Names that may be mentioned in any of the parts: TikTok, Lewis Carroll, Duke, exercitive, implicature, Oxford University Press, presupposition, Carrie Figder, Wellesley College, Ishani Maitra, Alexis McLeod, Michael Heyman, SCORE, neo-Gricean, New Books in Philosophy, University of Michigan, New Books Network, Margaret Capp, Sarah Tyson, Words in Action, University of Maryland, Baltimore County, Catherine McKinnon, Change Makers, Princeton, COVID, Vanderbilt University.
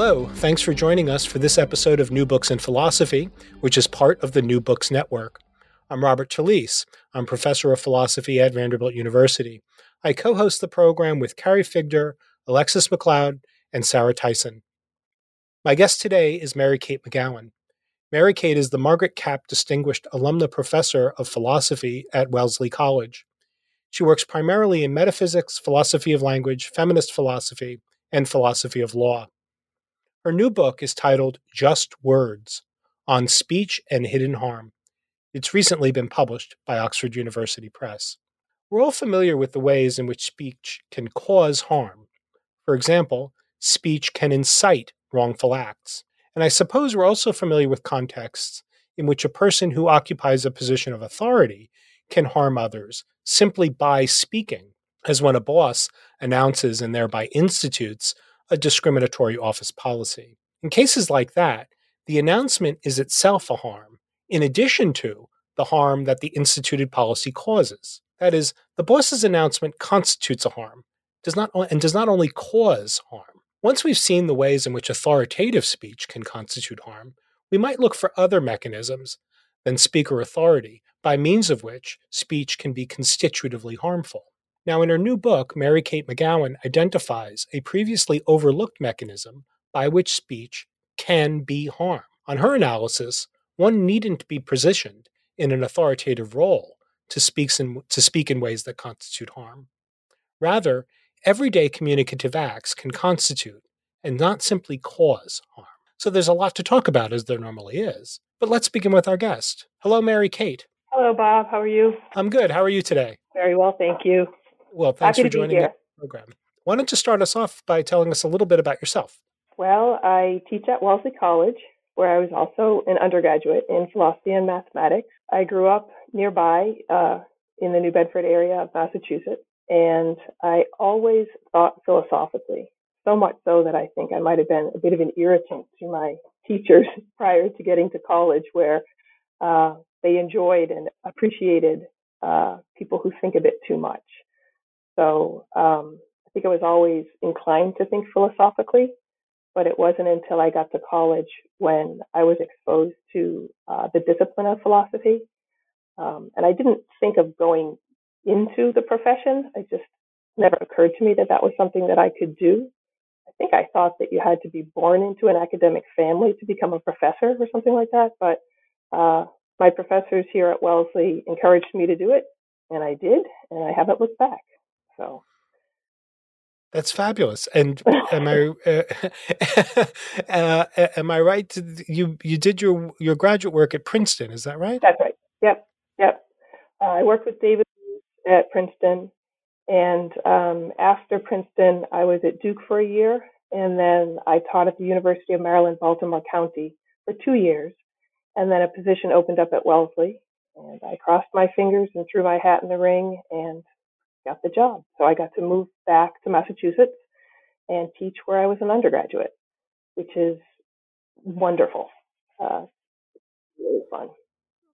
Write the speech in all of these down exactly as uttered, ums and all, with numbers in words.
Hello, thanks for joining us for this episode of New Books in Philosophy, which is part of the New Books Network. I'm Robert Talese. I'm professor of philosophy at Vanderbilt University. I co-host the program with Carrie Figder, Alexis McLeod, and Sarah Tyson. My guest today is Mary Kate McGowan. Mary Kate is the Margaret Capp Distinguished Alumna Professor of Philosophy at Wellesley College. She works primarily in metaphysics, philosophy of language, feminist philosophy, and philosophy of law. Her new book is titled Just Words: On Speech and Hidden Harm. It's recently been published by Oxford University Press. We're all familiar with the ways in which speech can cause harm. For example, speech can incite wrongful acts. And I suppose we're also familiar with contexts in which a person who occupies a position of authority can harm others simply by speaking, as when a boss announces and thereby institutes a discriminatory office policy. In cases like that, the announcement is itself a harm, in addition to the harm that the instituted policy causes. That is, the boss's announcement constitutes a harm, does not, and does not only cause harm. Once we've seen the ways in which authoritative speech can constitute harm, we might look for other mechanisms than speaker authority, by means of which speech can be constitutively harmful. Now, in her new book, Mary Kate McGowan identifies a previously overlooked mechanism by which speech can be harm. On her analysis, one needn't be positioned in an authoritative role to speak in, to speak in ways that constitute harm. Rather, everyday communicative acts can constitute and not simply cause harm. So there's a lot to talk about, as there normally is. But let's begin with our guest. Hello, Mary Kate. Hello, Bob. How are you? I'm good. How are you today? Very well, thank you. Well, thanks Happy for joining the program. Why don't you start us off by telling us a little bit about yourself? Well, I teach at Wellesley College, where I was also an undergraduate in philosophy and mathematics. I grew up nearby uh, in the New Bedford area of Massachusetts, and I always thought philosophically, so much so that I think I might have been a bit of an irritant to my teachers prior to getting to college, where uh, they enjoyed and appreciated uh, people who think a bit too much. So um, I think I was always inclined to think philosophically, but it wasn't until I got to college when I was exposed to uh, the discipline of philosophy. Um, and I didn't think of going into the profession. It just never occurred to me that that was something that I could do. I think I thought that you had to be born into an academic family to become a professor or something like that. But uh, my professors here at Wellesley encouraged me to do it, and I did, and I haven't looked back. So that's fabulous. And am I uh, uh, am I right? To, you you did your your graduate work at Princeton, is that right? That's right. Yep, yep. Uh, I worked with David at Princeton, and um, after Princeton, I was at Duke for a year, and then I taught at the University of Maryland, Baltimore County for two years, and then a position opened up at Wellesley, and I crossed my fingers and threw my hat in the ring, and got the job. So I got to move back to Massachusetts and teach where I was an undergraduate, which is wonderful. Uh, really fun.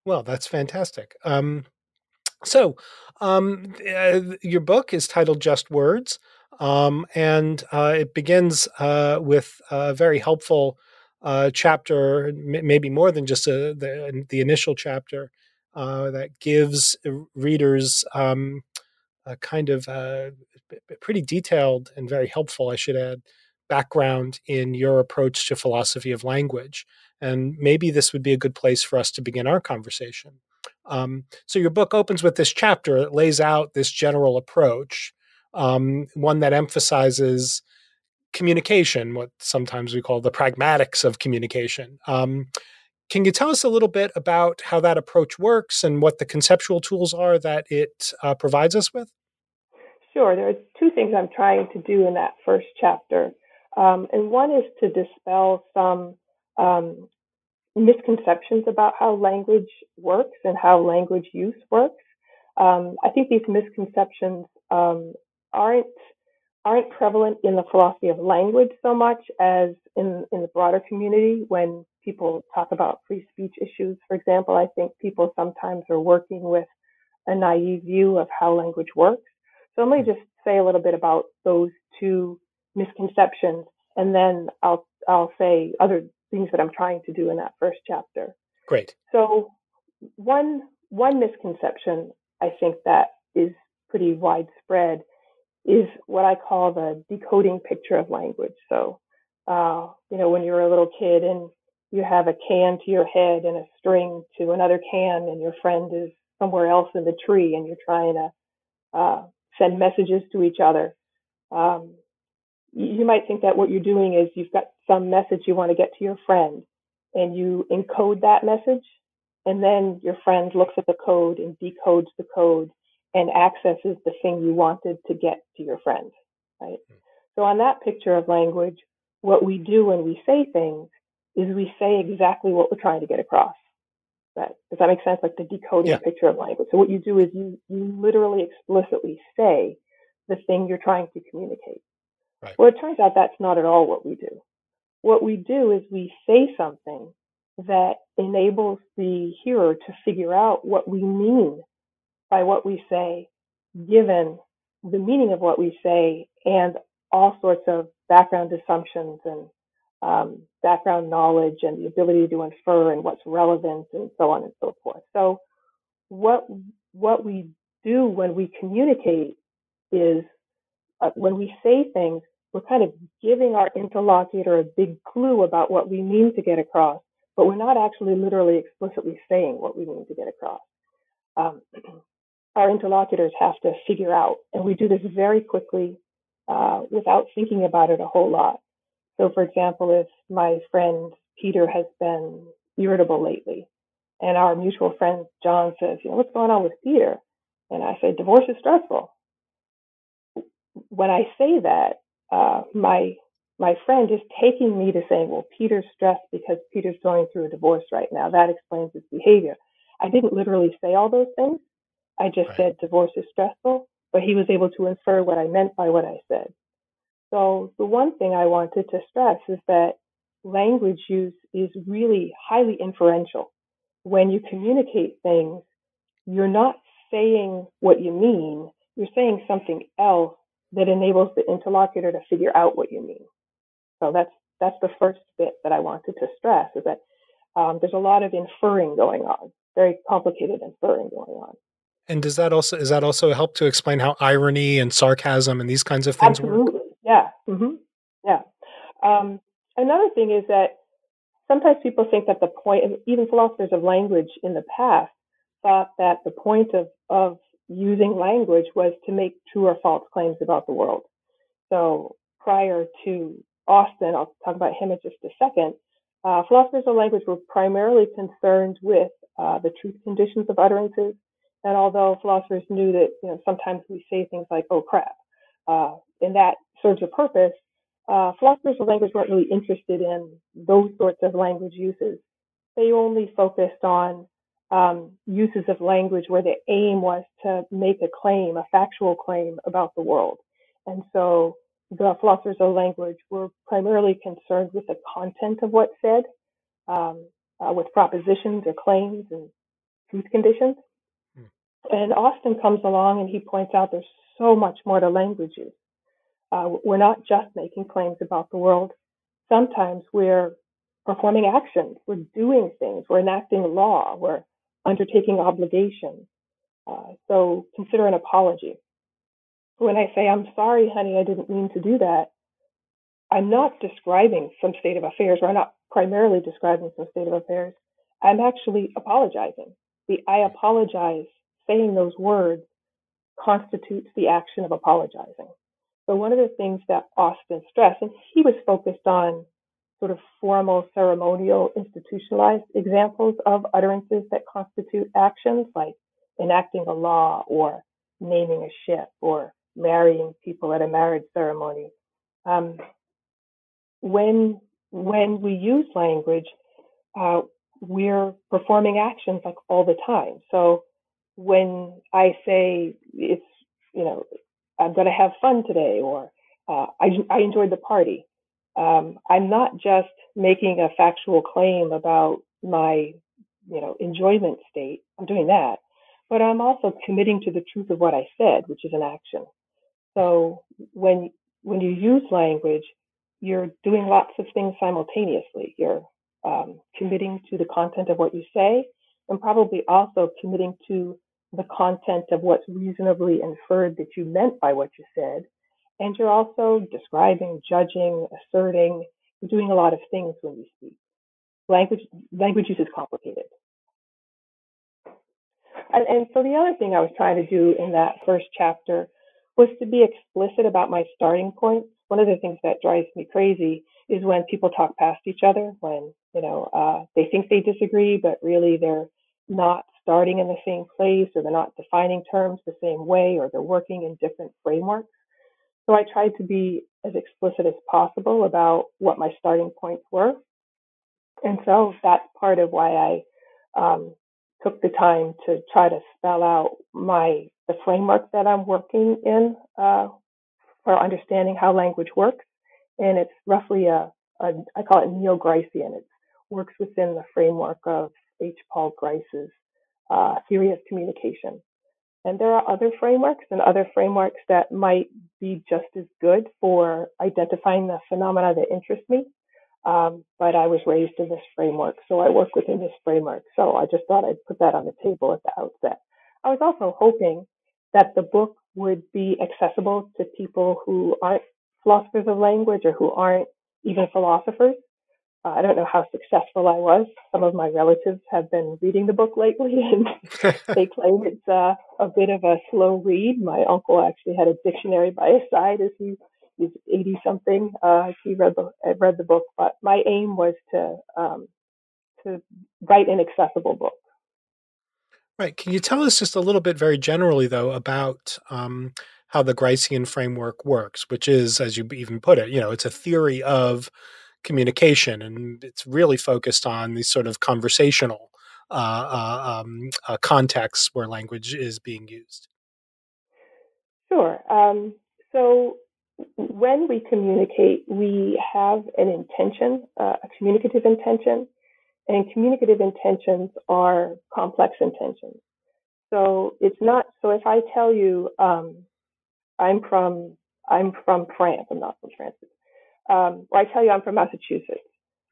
Well, that's fantastic. Um, so um, uh, your book is titled Just Words, um, and uh, it begins uh, with a very helpful uh, chapter, m- maybe more than just a, the, the initial chapter, uh, that gives readers um, a kind of uh, pretty detailed and very helpful, I should add, background in your approach to philosophy of language. And maybe this would be a good place for us to begin our conversation. Um, so your book opens with this chapter that lays out this general approach, um, one that emphasizes communication, what sometimes we call the pragmatics of communication. Um, Can you tell us a little bit about how that approach works and what the conceptual tools are that it uh, provides us with? Sure. There are two things I'm trying to do in that first chapter. Um, and one is to dispel some um, misconceptions about how language works and how language use works. Um, I think these misconceptions um, aren't aren't prevalent in the philosophy of language so much as in, in the broader community when people talk about free speech issues. For example, I think people sometimes are working with a naive view of how language works. So let me just say a little bit about those two misconceptions and then I'll I'll say other things that I'm trying to do in that first chapter. Great. So one one misconception I think that is pretty widespread is what I call the decoding picture of language. So uh, you know, when you're a little kid and you have a can to your head and a string to another can, and your friend is somewhere else in the tree, and you're trying to uh, send messages to each other. Um, you might think that what you're doing is you've got some message you want to get to your friend, and you encode that message, and then your friend looks at the code and decodes the code and accesses the thing you wanted to get to your friend, right? So on that picture of language, what we do when we say things is we say exactly what we're trying to get across. Right? Does that make sense? Like the decoding yeah. picture of language. So what you do is you, you literally explicitly say the thing you're trying to communicate. Right. Well, it turns out that's not at all what we do. What we do is we say something that enables the hearer to figure out what we mean by what we say, given the meaning of what we say and all sorts of background assumptions and Um, background knowledge and the ability to infer and what's relevant and so on and so forth. So what what we do when we communicate is uh, when we say things, we're kind of giving our interlocutor a big clue about what we mean to get across, but we're not actually literally explicitly saying what we mean to get across. Um, our interlocutors have to figure out, and we do this very quickly uh, without thinking about it a whole lot. So, for example, if my friend Peter has been irritable lately, and our mutual friend John says, you know, what's going on with Peter? And I say, divorce is stressful. When I say that, uh, my my friend is taking me to saying, well, Peter's stressed because Peter's going through a divorce right now. That explains his behavior. I didn't literally say all those things. I just right. said divorce is stressful, but he was able to infer what I meant by what I said. So the one thing I wanted to stress is that language use is really highly inferential. When you communicate things, you're not saying what you mean. You're saying something else that enables the interlocutor to figure out what you mean. So that's that's the first bit that I wanted to stress, is that um, there's a lot of inferring going on, very complicated inferring going on. And does that also is that also help to explain how irony and sarcasm and these kinds of things Absolutely. work? Yeah. Mm-hmm. Yeah. Um, another thing is that sometimes people think that the point, even philosophers of language in the past thought that the point of, of using language was to make true or false claims about the world. So prior to Austin, I'll talk about him in just a second, uh, philosophers of language were primarily concerned with uh, the truth conditions of utterances. And although philosophers knew that, you know, sometimes we say things like, oh, crap, uh, and that serves a purpose, uh, philosophers of language weren't really interested in those sorts of language uses. They only focused on um, uses of language where the aim was to make a claim, a factual claim about the world. And so the philosophers of language were primarily concerned with the content of what's said, um, uh, with propositions or claims and truth conditions. Mm. And Austin comes along and he points out there's so much more to language use. Uh, we're not just making claims about the world. Sometimes we're performing actions. We're doing things. We're enacting law. We're undertaking obligations. Uh, so consider an apology. When I say, I'm sorry, honey, I didn't mean to do that, I'm not describing some state of affairs, or I'm not primarily describing some state of affairs. I'm actually apologizing. The I apologize, saying those words, constitutes the action of apologizing. So one of the things that Austin stressed, and he was focused on sort of formal, ceremonial, institutionalized examples of utterances that constitute actions, like enacting a law or naming a ship or marrying people at a marriage ceremony. Um, when when we use language, uh, we're performing actions like all the time. So when I say it's, you know, I'm going to have fun today, or uh, I, I enjoyed the party. Um, I'm not just making a factual claim about my, you know, enjoyment state. I'm doing that, but I'm also committing to the truth of what I said, which is an action. So when when you use language, you're doing lots of things simultaneously. You're um, committing to the content of what you say, and probably also committing to the content of what's reasonably inferred that you meant by what you said. And you're also describing, judging, asserting. You're doing a lot of things when you speak. Language, language use is complicated. And, and so the other thing I was trying to do in that first chapter was to be explicit about my starting points. One of the things that drives me crazy is when people talk past each other, when, you know, uh, they think they disagree, but really they're not starting in the same place, or they're not defining terms the same way, or they're working in different frameworks. So I tried to be as explicit as possible about what my starting points were. And so that's part of why I um, took the time to try to spell out my the framework that I'm working in uh, for understanding how language works. And it's roughly a, a I call it neo-Gricean. It works within the framework of H. Paul Grice's uh, theory of communication. And there are other frameworks and other frameworks that might be just as good for identifying the phenomena that interest me. Um, but I was raised in this framework, so I work within this framework. So I just thought I'd put that on the table at the outset. I was also hoping that the book would be accessible to people who aren't philosophers of language or who aren't even philosophers. Uh, I don't know how successful I was. Some of my relatives have been reading the book lately, and they claim it's uh, a bit of a slow read. My uncle actually had a dictionary by his side as he He's eighty something. Uh, he read the read the book, but my aim was to um, to write an accessible book. Right. Can you tell us just a little bit, very generally, though, about um, how the Gricean framework works, which is, as you even put it, you know, it's a theory of communication, and it's really focused on these sort of conversational uh, uh, um, uh, contexts where language is being used. Sure. Um, so. When we communicate, we have an intention, uh, a communicative intention, and communicative intentions are complex intentions. So it's not, so if I tell you, um, I'm from, I'm from France, I'm not from France, um, or I tell you I'm from Massachusetts,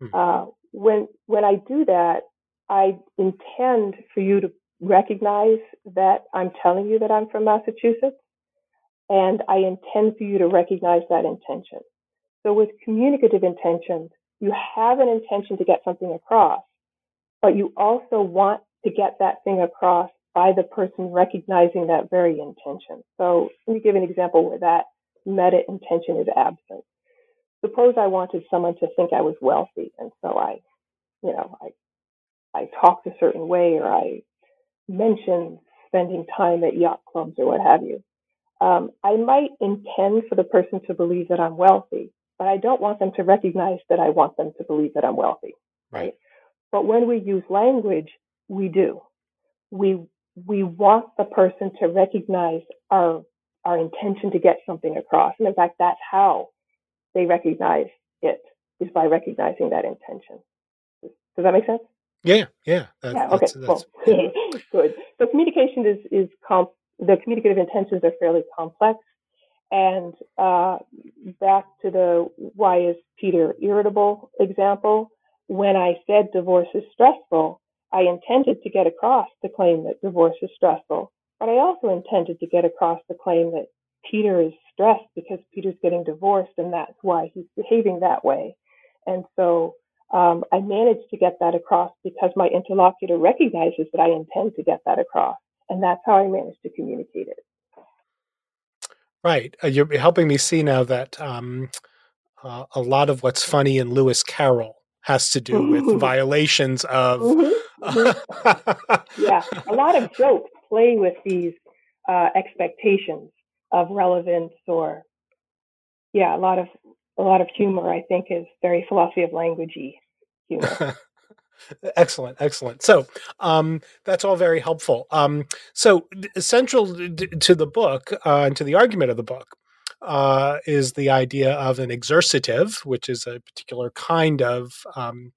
mm-hmm. uh, when, when I do that, I intend for you to recognize that I'm telling you that I'm from Massachusetts. And I intend for you to recognize that intention. So with communicative intentions, you have an intention to get something across, but you also want to get that thing across by the person recognizing that very intention. So let me give an example where that meta intention is absent. Suppose I wanted someone to think I was wealthy, and so I, you know, I, I talked a certain way, or I mentioned spending time at yacht clubs or what have you. Um, I might intend for the person to believe that I'm wealthy, but I don't want them to recognize that I want them to believe that I'm wealthy. Right. But when we use language, we do. We we want the person to recognize our our intention to get something across. And in fact, that's how they recognize it, is by recognizing that intention. Does that make sense? Yeah, yeah. That, yeah that's, okay, that's, cool. Yeah. Good. So communication is, is complex. The communicative intentions are fairly complex. And uh, back to the why is Peter irritable example, when I said divorce is stressful, I intended to get across the claim that divorce is stressful, but I also intended to get across the claim that Peter is stressed because Peter's getting divorced and that's why he's behaving that way. And so um, I managed to get that across because my interlocutor recognizes that I intend to get that across. And that's how I managed to communicate it. Right. Uh, you're helping me see now that um, uh, a lot of what's funny in Lewis Carroll has to do with violations of... Mm-hmm. Yeah. A lot of jokes play with these uh, expectations of relevance or... Yeah, a lot of a lot of humor, I think, is very philosophy of language-y humor. Excellent, excellent. So um, that's all very helpful. Um, so d- central d- to the book uh, and to the argument of the book uh, is the idea of an exercitive, which is a particular kind of um,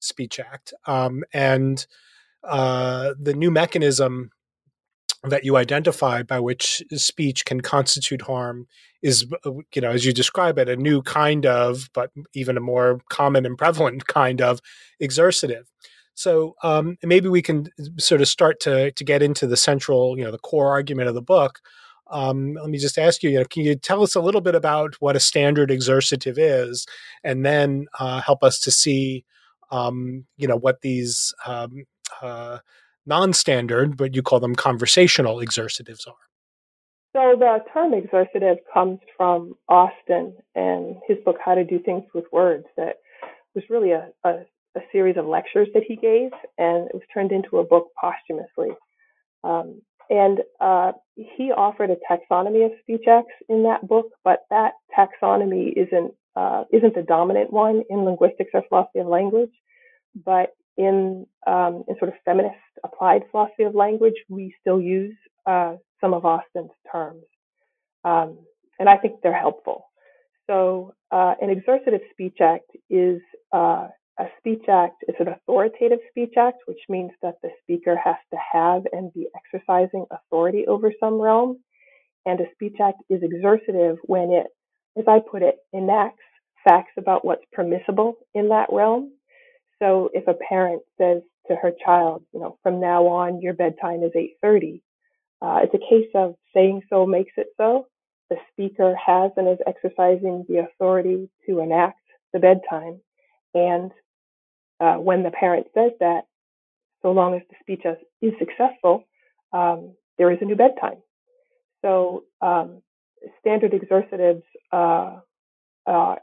speech act, um, and uh, the new mechanism that you identify by which speech can constitute harm is, you know, as you describe it, a new kind of, but even a more common and prevalent kind of exercitive. So um, maybe we can sort of start to to get into the central, you know, the core argument of the book. Um, let me just ask you, you know, can you tell us a little bit about what a standard exercitive is, and then uh, help us to see, um, you know, what these um, uh, non-standard, but you call them conversational exercitives are? So the term exercitive comes from Austin and his book, How to Do Things with Words, that was really a, a, a series of lectures that he gave, and it was turned into a book posthumously. Um, And uh, he offered a taxonomy of speech acts in that book, but that taxonomy isn't uh, isn't the dominant one in linguistics or philosophy of language. But in um, in sort of feminist applied philosophy of language, we still use uh, some of Austin's terms, um, and I think they're helpful. So uh, an exercitive speech act is uh, a speech act is an authoritative speech act, which means that the speaker has to have and be exercising authority over some realm. And a speech act is exercitive when it, as I put it, enacts facts about what's permissible in that realm. So if a parent says to her child, you know, from now on, your bedtime is eight thirty, uh, it's a case of saying so makes it so. The speaker has and is exercising the authority to enact the bedtime. And Uh, when the parent says that, so long as the speech is, is successful, um, there is a new bedtime. So um, standard exercitives uh, uh,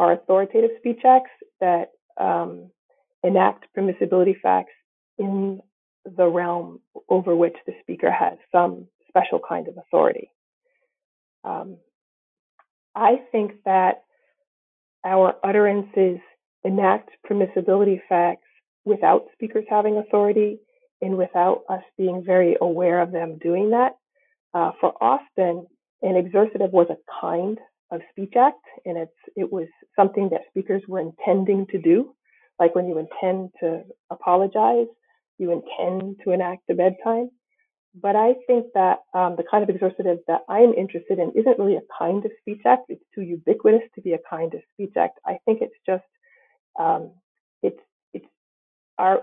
are authoritative speech acts that um, enact permissibility facts in the realm over which the speaker has some special kind of authority. Um, I think that our utterances enact permissibility facts without speakers having authority and without us being very aware of them doing that. Uh, for Austin, an exercitive was a kind of speech act, and it's, it was something that speakers were intending to do. Like when you intend to apologize, you intend to enact a bedtime. But I think that um, the kind of exercitive that I'm interested in isn't really a kind of speech act. It's too ubiquitous to be a kind of speech act. I think it's just Um, it's it's our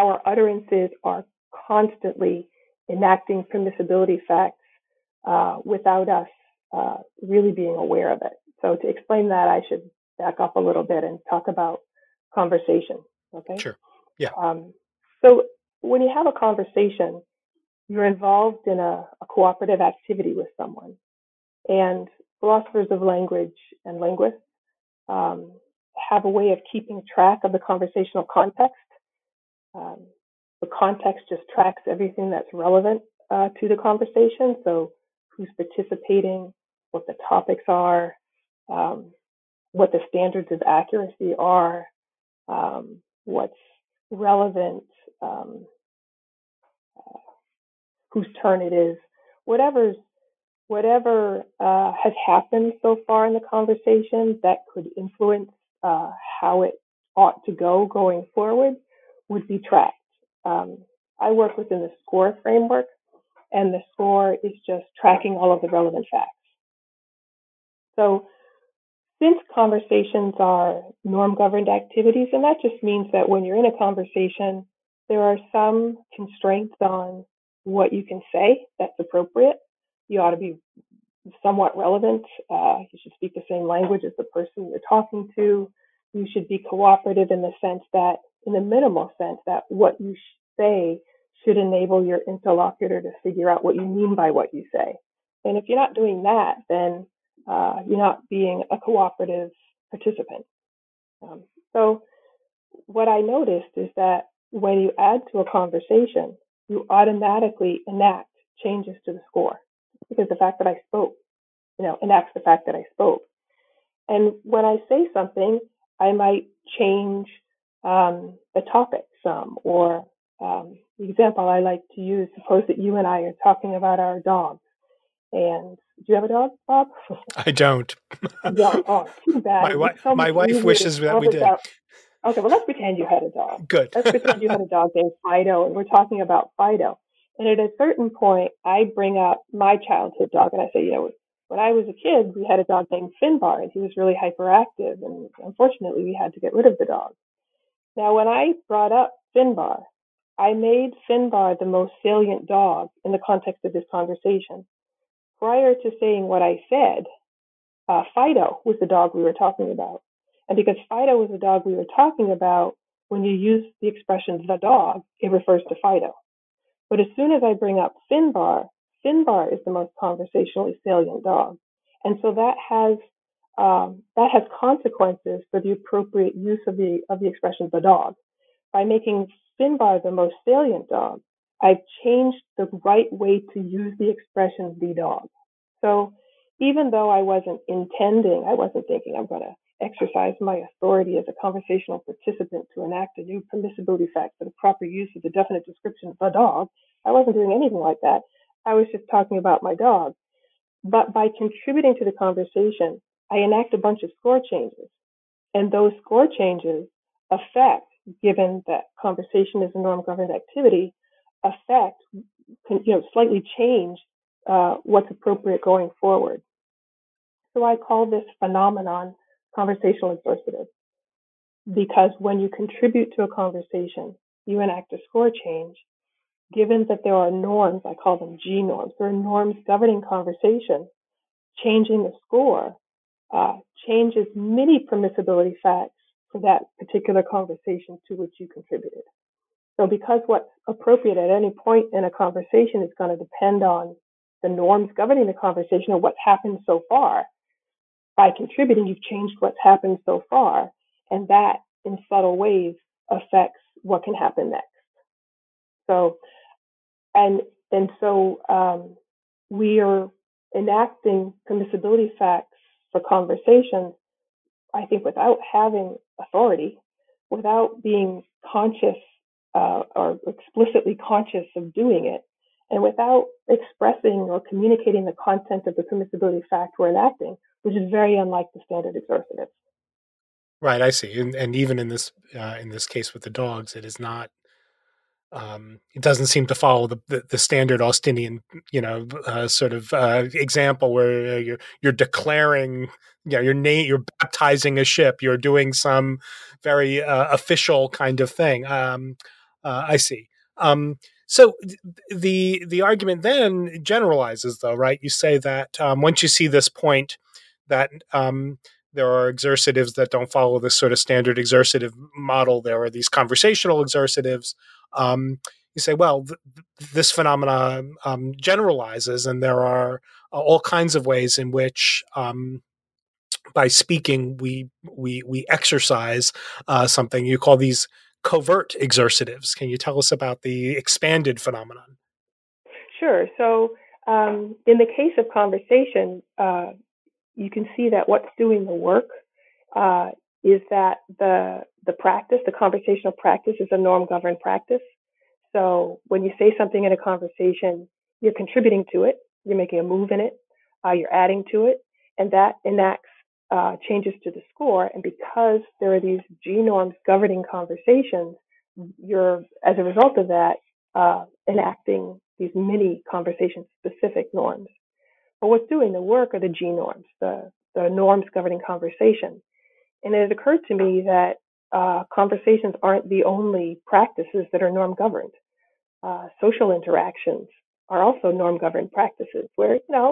our utterances are constantly enacting permissibility facts uh, without us uh, really being aware of it. So to explain that, I should back up a little bit and talk about conversation. Okay. Sure. Yeah. Um, so when you have a conversation, you're involved in a, a cooperative activity with someone, and philosophers of language and linguists Um, have a way of keeping track of the conversational context. Um, the context just tracks everything that's relevant uh, to the conversation. So who's participating, what the topics are, um, what the standards of accuracy are, um, what's relevant, um, uh, whose turn it is, whatever's whatever uh, has happened so far in the conversation that could influence Uh, how it ought to go going forward would be tracked. Um, I work within the SCORE framework, and the SCORE is just tracking all of the relevant facts. So since conversations are norm-governed activities, and that just means that when you're in a conversation, there are some constraints on what you can say that's appropriate. You ought to be somewhat relevant. Uh, you should speak the same language as the person you're talking to. You should be cooperative in the sense that, in the minimal sense, that what you say should enable your interlocutor to figure out what you mean by what you say. And if you're not doing that, then uh, you're not being a cooperative participant. Um, so what I noticed is that when you add to a conversation, you automatically enact changes to the SCORE, because the fact that I spoke, you know, enacts the fact that I spoke. And when I say something, I might change um, the topic some, or um, the example I like to use, suppose that you and I are talking about our dogs. And do you have a dog, Bob? I don't. Yeah, oh, too bad. My, wi- so my wife wishes that we did. Out. Okay, well, let's pretend you had a dog. Good. Let's pretend you had a dog named Fido, and we're talking about Fido. And at a certain point, I bring up my childhood dog, and I say, you know, when I was a kid, we had a dog named Finbar, and he was really hyperactive, and unfortunately, we had to get rid of the dog. Now, when I brought up Finbar, I made Finbar the most salient dog in the context of this conversation. Prior to saying what I said, uh, Fido was the dog we were talking about. And because Fido was the dog we were talking about, when you use the expression the dog, it refers to Fido. But as soon as I bring up Finbar, Finbar is the most conversationally salient dog. And so that has um, that has consequences for the appropriate use of the of the expression the dog. By making Finbar the most salient dog, I've changed the right way to use the expression the dog. So even though I wasn't intending, I wasn't thinking I'm going to exercise my authority as a conversational participant to enact a new permissibility fact for the proper use of the definite description of the dog. I wasn't doing anything like that. I was just talking about my dog. But by contributing to the conversation, I enact a bunch of score changes. And those score changes affect, given that conversation is a norm-governed activity, affect, you know, slightly change uh, what's appropriate going forward. So I call this phenomenon conversational exorbitive, because when you contribute to a conversation, you enact a score change. Given that there are norms, I call them G norms, there are norms governing conversation, changing the score uh, changes many permissibility facts for that particular conversation to which you contributed. So because what's appropriate at any point in a conversation is going to depend on the norms governing the conversation or what's happened so far, by contributing, you've changed what's happened so far, and that, in subtle ways, affects what can happen next. So, and and so um, we are enacting permissibility facts for conversations, I think, without having authority, without being conscious uh, or explicitly conscious of doing it, and without expressing or communicating the content of the permissibility fact we're enacting, which is very unlike the standard exorbitive. Right, I see. And, and even in this uh, in this case with the dogs, it is not. Um, it doesn't seem to follow the the, the standard Austinian, you know, uh, sort of uh, example where you're you're declaring, you know, your name, you're baptizing a ship, you're doing some very uh, official kind of thing. Um, uh, I see. Um, So the the argument then generalizes, though, right? You say that um, once you see this point that um, there are exercitives that don't follow this sort of standard exercitive model, there are these conversational exercitives. Um, you say, well, th- this phenomena um, generalizes, and there are all kinds of ways in which um, by speaking we we we exercise uh, something. You call these covert exercitives. Can you tell us about the expanded phenomenon? Sure. So um, in the case of conversation, uh, you can see that what's doing the work uh, is that the the practice, the conversational practice, is a norm-governed practice. So when you say something in a conversation, you're contributing to it, you're making a move in it, uh, you're adding to it, and that enacts Uh, changes to the score, and because there are these G norms governing conversations, you're, as a result of that, uh, enacting these mini conversation-specific norms. But what's doing the work are the G norms, the, the norms governing conversation. And it occurred to me that uh, conversations aren't the only practices that are norm-governed. Uh, social interactions are also norm-governed practices, where, you know,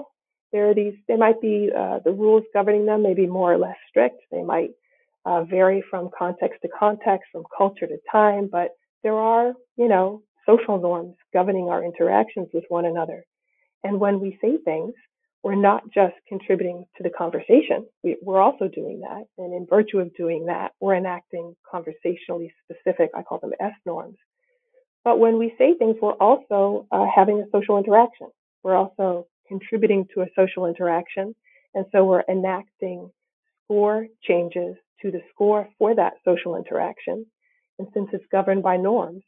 There are these, they might be, uh, the rules governing them may be more or less strict. They might uh, vary from context to context, from culture to time, but there are, you know, social norms governing our interactions with one another. And when we say things, we're not just contributing to the conversation. We, we're also doing that. And in virtue of doing that, we're enacting conversationally specific, I call them S norms. But when we say things, we're also uh, having a social interaction. We're also contributing to a social interaction. And so we're enacting score changes to the score for that social interaction. And since it's governed by norms,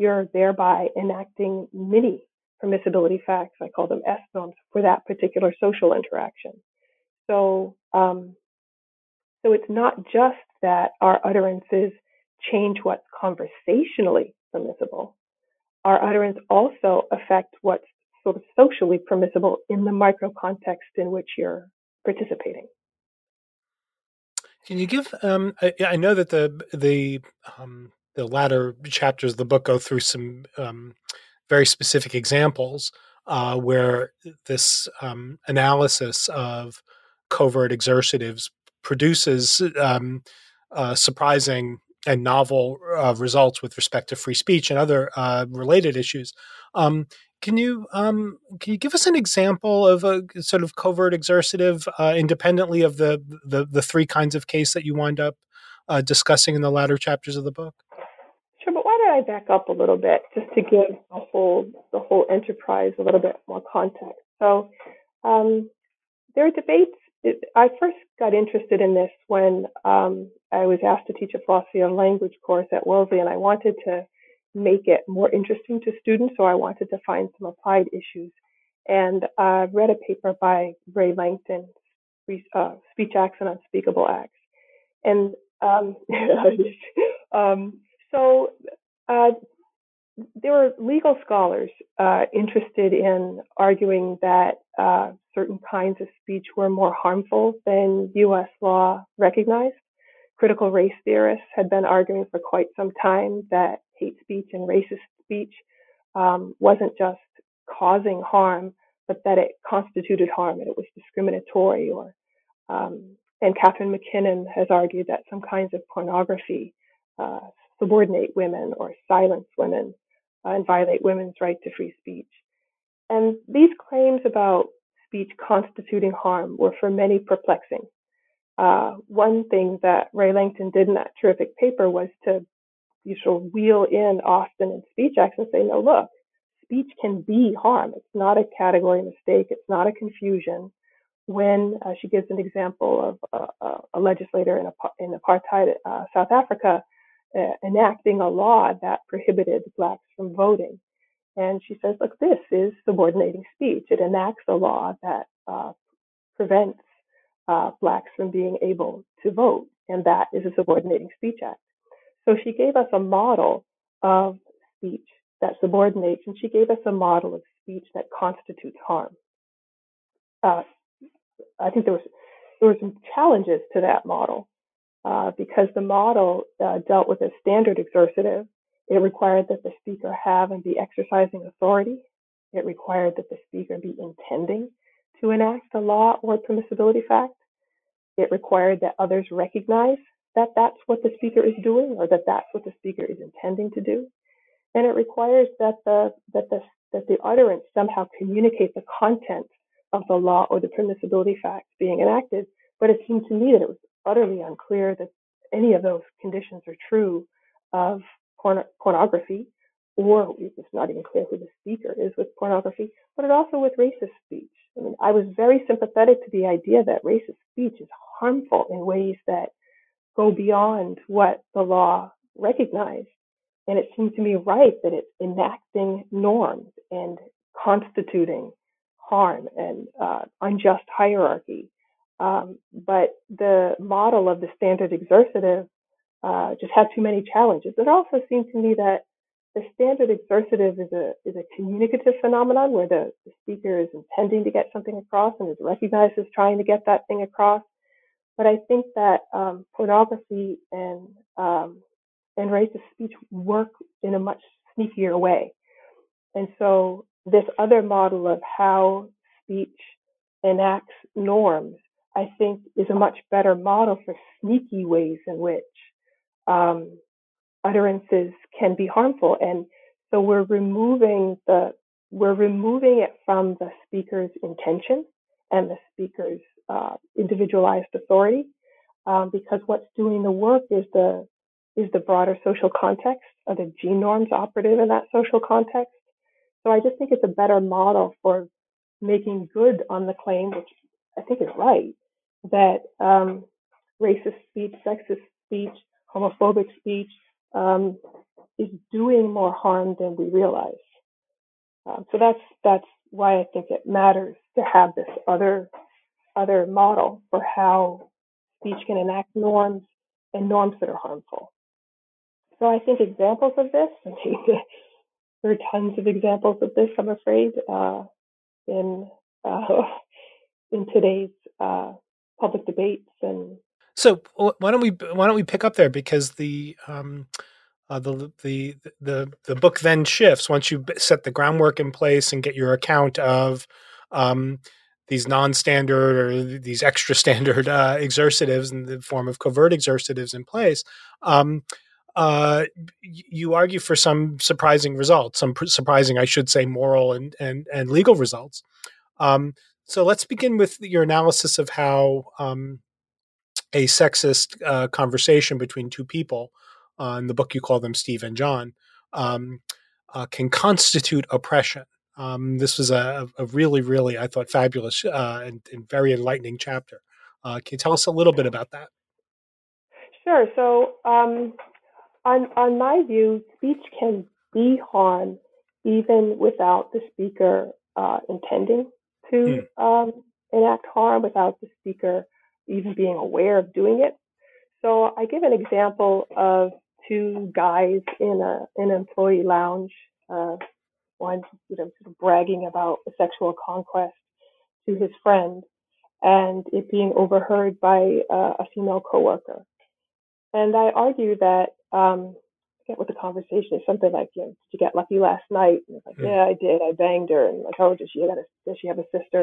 you're thereby enacting mini permissibility facts, I call them S norms, for that particular social interaction. So, um, so it's not just that our utterances change what's conversationally permissible. our utterance also affect what's sort of socially permissible in the micro context in which you're participating. Can you give? Um, I, I know that the the um, the latter chapters of the book go through some um, very specific examples uh, where this um, analysis of covert exercitives produces um, uh, surprising and novel uh, results with respect to free speech and other uh, related issues. Um, can you um, can you give us an example of a sort of covert exercitive, uh, independently of the, the the three kinds of case that you wind up uh, discussing in the latter chapters of the book? Sure, but why don't I back up a little bit just to give the whole the whole enterprise a little bit more context? So um, there are debates. I first got interested in this when um, I was asked to teach a philosophy of language course at Wellesley, and I wanted to make it more interesting to students, so I wanted to find some applied issues. And I uh, read a paper by Ray Langton, uh, Speech Acts and Unspeakable Acts. And um, um, so uh, there were legal scholars uh, interested in arguing that uh, certain kinds of speech were more harmful than U S law recognized. Critical race theorists had been arguing for quite some time that hate speech and racist speech um, wasn't just causing harm, but that it constituted harm and it was discriminatory. Or, um, and Catherine McKinnon has argued that some kinds of pornography uh, subordinate women or silence women uh, and violate women's right to free speech. And these claims about speech constituting harm were for many perplexing. Uh, one thing that Ray Langton did in that terrific paper was to you shall wheel in Austin and Speech Acts and say, no, look, speech can be harm. It's not a category mistake. It's not a confusion. When uh, she gives an example of uh, a legislator in, a, in apartheid uh, South Africa uh, enacting a law that prohibited blacks from voting. And she says, look, this is subordinating speech. It enacts a law that uh, prevents uh, blacks from being able to vote. And that is a subordinating speech act. So she gave us a model of speech that subordinates, and she gave us a model of speech that constitutes harm. Uh, I think there was there were some challenges to that model uh, because the model uh, dealt with a standard exercitive. It required that the speaker have and be exercising authority. It required that the speaker be intending to enact a law or permissibility fact. It required that others recognize that that's what the speaker is doing, or that that's what the speaker is intending to do, and it requires that the that the that the utterance somehow communicate the content of the law or the permissibility fact being enacted. But it seemed to me that it was utterly unclear that any of those conditions are true of porn- pornography, or it's not even clear who the speaker is with pornography, but it also with racist speech. I mean, I was very sympathetic to the idea that racist speech is harmful in ways that go beyond what the law recognized. And it seemed to me right that it's enacting norms and constituting harm and uh, unjust hierarchy. Um, but the model of the standard exercitive uh, just had too many challenges. It also seemed to me that the standard exercitive is a is a communicative phenomenon where the, the speaker is intending to get something across and is recognized as trying to get that thing across. But I think that um, pornography and um, and racist speech work in a much sneakier way. And so this other model of how speech enacts norms, I think, is a much better model for sneaky ways in which um, utterances can be harmful. And so we're removing the we're removing it from the speaker's intention and the speaker's Uh, individualized authority, um, because what's doing the work is the is the broader social context, are the gene norms operative in that social context. So I just think it's a better model for making good on the claim, which I think is right, that um, racist speech, sexist speech, homophobic speech um, is doing more harm than we realize. Um, so that's that's why I think it matters to have this other. other model for how speech can enact norms and norms that are harmful. So I think examples of this, I mean, There are tons of examples of this, I'm afraid, uh, in uh, in today's uh, public debates. And so, why don't we why don't we pick up there, because the um, uh, the the the the book then shifts once you set the groundwork in place and get your account of um, these non-standard or these extra standard uh, exercitives in the form of covert exercitives in place. Um, Uh, you argue for some surprising results, some pr- surprising, I should say, moral and and, and legal results. Um, so let's begin with your analysis of how um, a sexist uh, conversation between two people, uh, in the book you call them Steve and John, um, uh, can constitute oppression. Um, this was a, a really, really, I thought, fabulous uh, and, and very enlightening chapter. Uh, can you tell us a little bit about that? Sure. So... Um... On, on my view, speech can be harm even without the speaker uh, intending to um, enact harm, without the speaker even being aware of doing it. So I give an example of two guys in a in an employee lounge. Uh, one, you know, sort of bragging about a sexual conquest to his friend, and it being overheard by uh, a female coworker. And I argue that. Um, I forget what the conversation is. Something like, you know, "Did you get lucky last night?" And it's like, yeah. "Yeah, I did. I banged her." And like, "Oh, does she have a, does she have a sister?"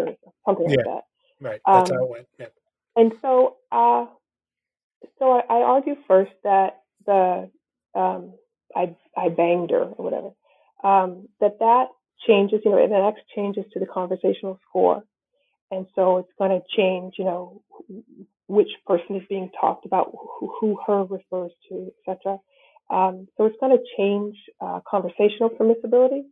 Something yeah. like that. Right. That's um, how it went. Yeah. And so, uh, so I, I argue first that the um, I I banged her or whatever. Um, that that changes. You know, it the next changes to the conversational score, and so it's going to change. You know, which person is being talked about, who, who her refers to, et cetera. Um, so it's going to change uh, conversational permissibility,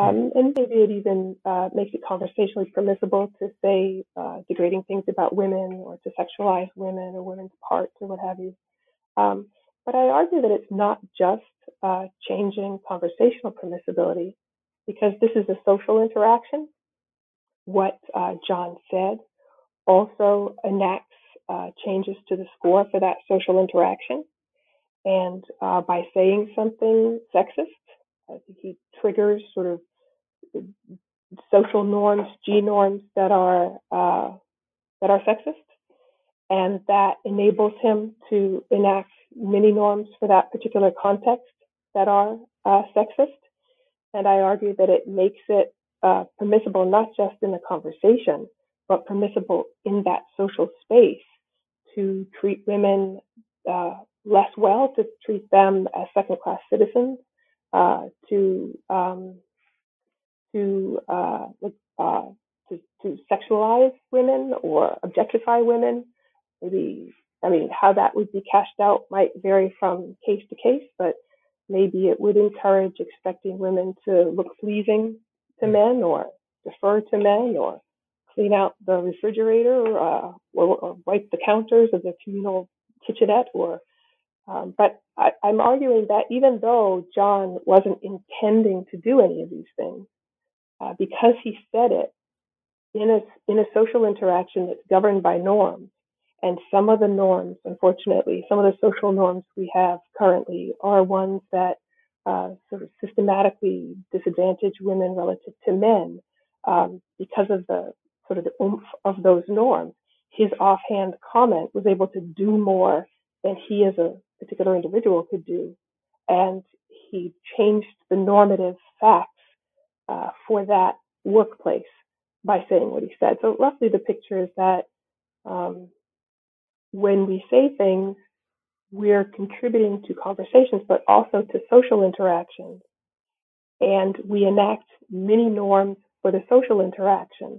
um, and maybe it even uh, makes it conversationally permissible to say uh, degrading things about women, or to sexualize women or women's parts or what have you. Um, but I argue that it's not just uh, changing conversational permissibility, because this is a social interaction. What uh, John said also enacts Uh, changes to the score for that social interaction. And uh, by saying something sexist, I think he triggers sort of social norms, G norms that are uh, that are sexist. And that enables him to enact mini norms for that particular context that are uh, sexist. And I argue that it makes it uh, permissible, not just in the conversation, but permissible in that social space, to treat women uh, less well, to treat them as second-class citizens, uh, to um, to, uh, uh, to to sexualize women or objectify women. Maybe, I mean, how that would be cashed out might vary from case to case, but maybe it would encourage expecting women to look pleasing to men, or defer to men, or clean out the refrigerator, uh, or, or wipe the counters of the communal kitchenette. Or, um, but I, I'm arguing that even though John wasn't intending to do any of these things, uh, because he said it in a in a social interaction that's governed by norms, and some of the norms, unfortunately, some of the social norms we have currently are ones that uh, sort of systematically disadvantage women relative to men, um, because of the sort of the oomph of those norms. His offhand comment was able to do more than he as a particular individual could do. And he changed the normative facts uh, for that workplace by saying what he said. So roughly the picture is that um, when we say things, we're contributing to conversations, but also to social interactions. And we enact mini norms for the social interaction.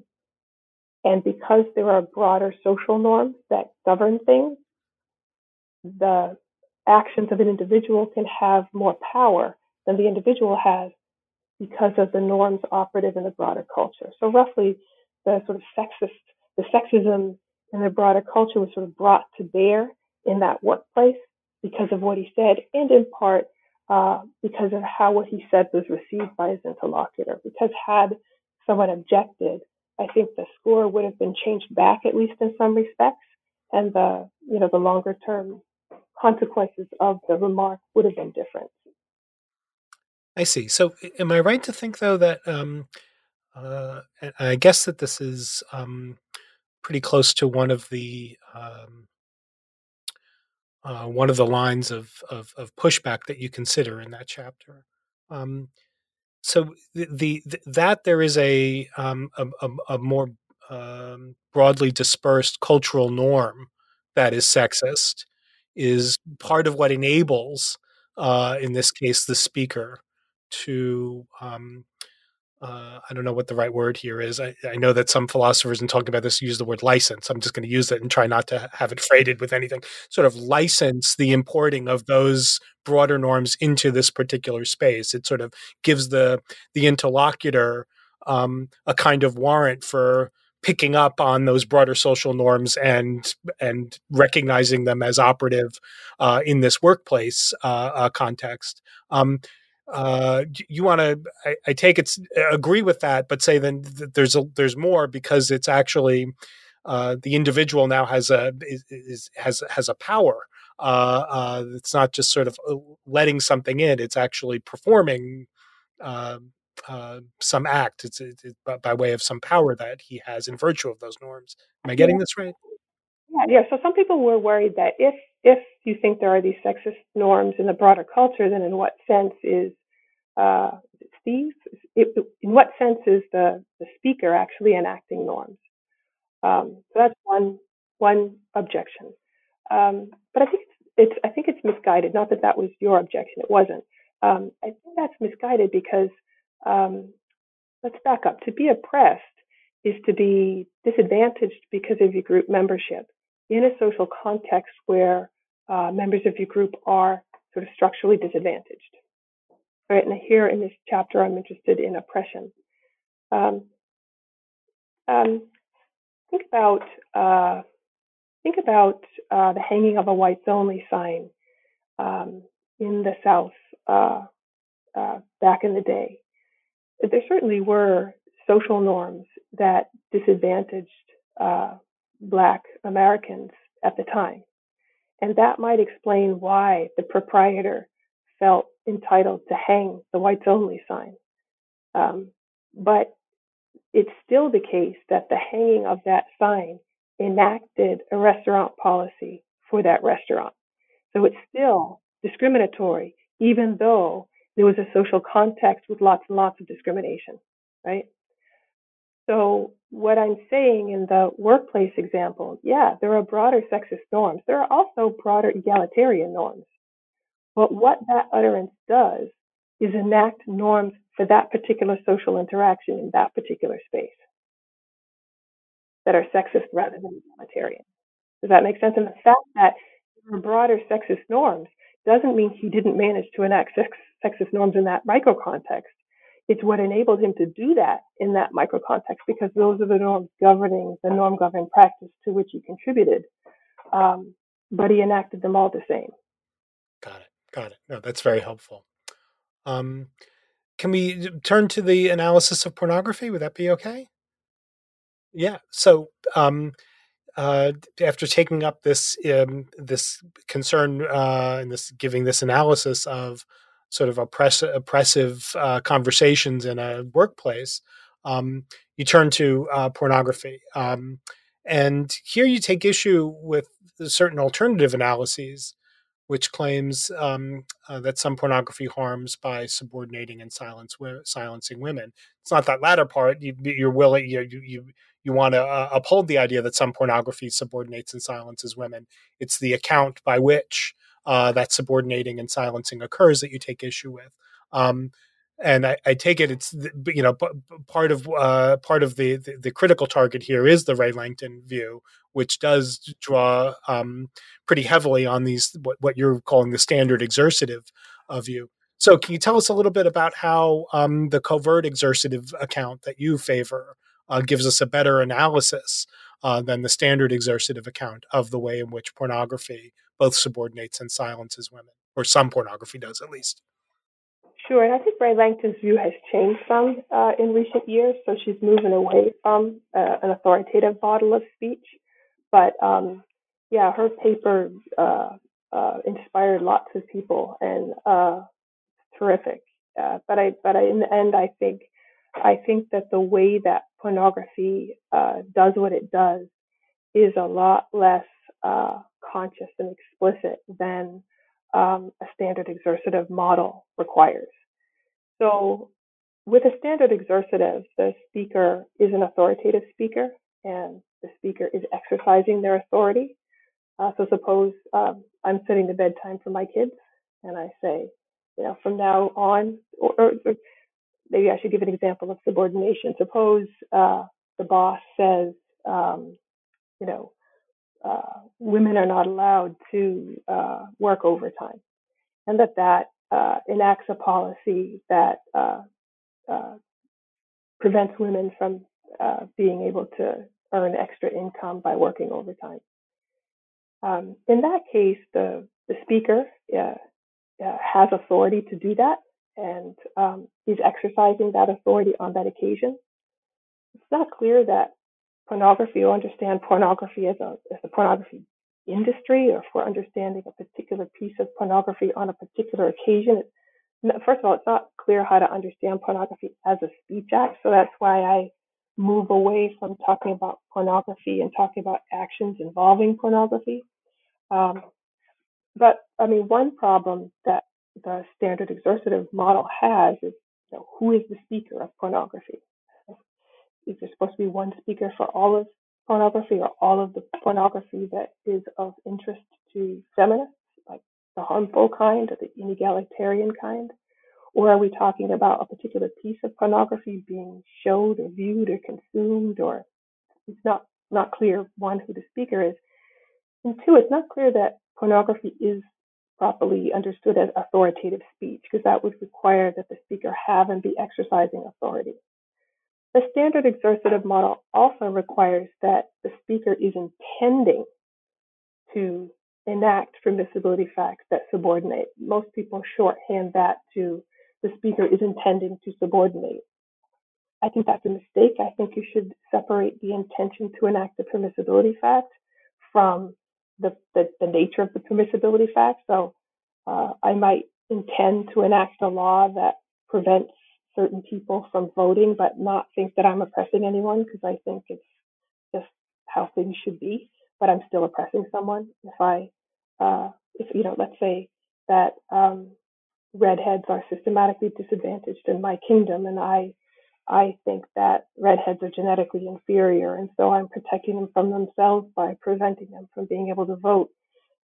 And because there are broader social norms that govern things, the actions of an individual can have more power than the individual has because of the norms operative in the broader culture. So roughly the sort of sexist, the sexism in the broader culture was sort of brought to bear in that workplace because of what he said, and in part uh, because of how what he said was received by his interlocutor. Because had someone objected, I think the score would have been changed back, at least in some respects, and the you know the longer term consequences of the remark would have been different. I see. So am I right to think, though, that um, uh, I guess that this is um, pretty close to one of the um, uh, one of the lines of, of, of pushback that you consider in that chapter. Um, so the, the, the that there is a um, a, a, a more um, broadly dispersed cultural norm that is sexist is part of what enables, uh, in this case, the speaker to, um, uh, I don't know what the right word here is. I, I know that some philosophers in talking about this use the word license. I'm just going to use it and try not to have it freighted with anything, sort of license the importing of those broader norms into this particular space. It sort of gives the, the interlocutor um, a kind of warrant for picking up on those broader social norms and and recognizing them as operative uh, in this workplace uh, uh, context. Um, uh, you want to, I, I take it, agree with that, but say then that there's a, there's more because it's actually uh, the individual now has a is, is, has has a power. Uh, uh, it's not just sort of letting something in; it's actually performing Uh, Uh, some act it's, it's, it's by way of some power that he has in virtue of those norms. Am I getting this right? Yeah, yeah. So some people were worried that if if you think there are these sexist norms in the broader culture, then in what sense is uh, Steve? It, in what sense is the, the speaker actually enacting norms? Um, so that's one one objection. Um, but I think it's, it's I think it's misguided. Not that that was your objection; it wasn't. Um, I think that's misguided because Um, let's back up. To be oppressed is to be disadvantaged because of your group membership in a social context where uh, members of your group are sort of structurally disadvantaged. All right, and here in this chapter, I'm interested in oppression. Um, um, think about uh, think about uh, the hanging of a whites only sign um, in the South uh, uh, back in the day. There certainly were social norms that disadvantaged uh, Black Americans at the time. And that might explain why the proprietor felt entitled to hang the whites only sign. Um, but it's still the case that the hanging of that sign enacted a restaurant policy for that restaurant. So it's still discriminatory, even though there was a social context with lots and lots of discrimination, right? So what I'm saying in the workplace example, yeah, there are broader sexist norms. There are also broader egalitarian norms. But what that utterance does is enact norms for that particular social interaction in that particular space that are sexist rather than egalitarian. Does that make sense? And the fact that there are broader sexist norms doesn't mean he didn't manage to enact sex, sexist norms in that micro context. It's what enabled him to do that in that micro context because those are the norms governing the norm governed practice to which he contributed. Um, but he enacted them all the same. Got it. Got it. No, that's very helpful. Um, can we turn to the analysis of pornography? Would that be okay? Yeah. So, um, Uh, after taking up this um, this concern uh, and this giving this analysis of sort of oppress- oppressive uh, conversations in a workplace, um, you turn to uh, pornography, um, and here you take issue with certain alternative analyses, which claims um, uh, that some pornography harms by subordinating and silence, wi- silencing women. It's not that latter part. You, you're willing. You you you want to uh, uphold the idea that some pornography subordinates and silences women. It's the account by which uh, that subordinating and silencing occurs that you take issue with. Um, and I, I take it it's you know part of uh, part of the, the the critical target here is the Ray Langton view, which does draw um, pretty heavily on these what, what you're calling the standard exercitive uh, view. So can you tell us a little bit about how um, the covert exercitive account that you favor uh, gives us a better analysis uh, than the standard exercitive account of the way in which pornography both subordinates and silences women, or some pornography does at least? Sure, and I think Ray Langton's view has changed some uh, in recent years, so she's moving away from uh, an authoritative model of speech. But um, yeah, her paper uh, uh, inspired lots of people and uh, terrific. uh, but I but I, in the end, I think I think that the way that pornography uh, does what it does is a lot less uh, conscious and explicit than um, a standard exercitive model requires. So with a standard exercitive, the speaker is an authoritative speaker, and the speaker is exercising their authority. Uh, so suppose um, I'm setting the bedtime for my kids, and I say, you know, from now on, or, or, or maybe I should give an example of subordination. Suppose uh, the boss says, um, you know, uh, women are not allowed to uh, work overtime, and that that uh, enacts a policy that uh, uh, prevents women from uh, being able to earn extra income by working overtime. Um, in that case, the, the speaker uh, uh, has authority to do that and um, is exercising that authority on that occasion. It's not clear that pornography or understand pornography as a, as a pornography industry, or if we're understanding a particular piece of pornography on a particular occasion. It's, first of all, it's not clear how to understand pornography as a speech act. So that's why I move away from talking about pornography and talking about actions involving pornography. Um, but I mean, one problem that the standard exercitive model has is, you know, who is the speaker of pornography? Is there supposed to be one speaker for all of pornography, or all of the pornography that is of interest to feminists, like the harmful kind or the inegalitarian kind? Or are we talking about a particular piece of pornography being showed or viewed or consumed? Or it's not, not clear, one, who the speaker is. And two, it's not clear that pornography is properly understood as authoritative speech, because that would require that the speaker have and be exercising authority. The standard exercitive model also requires that the speaker is intending to enact permissibility facts that subordinate. Most people shorthand that to the speaker is intending to subordinate. I think that's a mistake. I think you should separate the intention to enact the permissibility fact from the, the, the nature of the permissibility fact. So uh, I might intend to enact a law that prevents certain people from voting, but not think that I'm oppressing anyone, because I think it's just how things should be, but I'm still oppressing someone. If I, uh, if you know, let's say that um, redheads are systematically disadvantaged in my kingdom, and I, I think that redheads are genetically inferior, and so I'm protecting them from themselves by preventing them from being able to vote.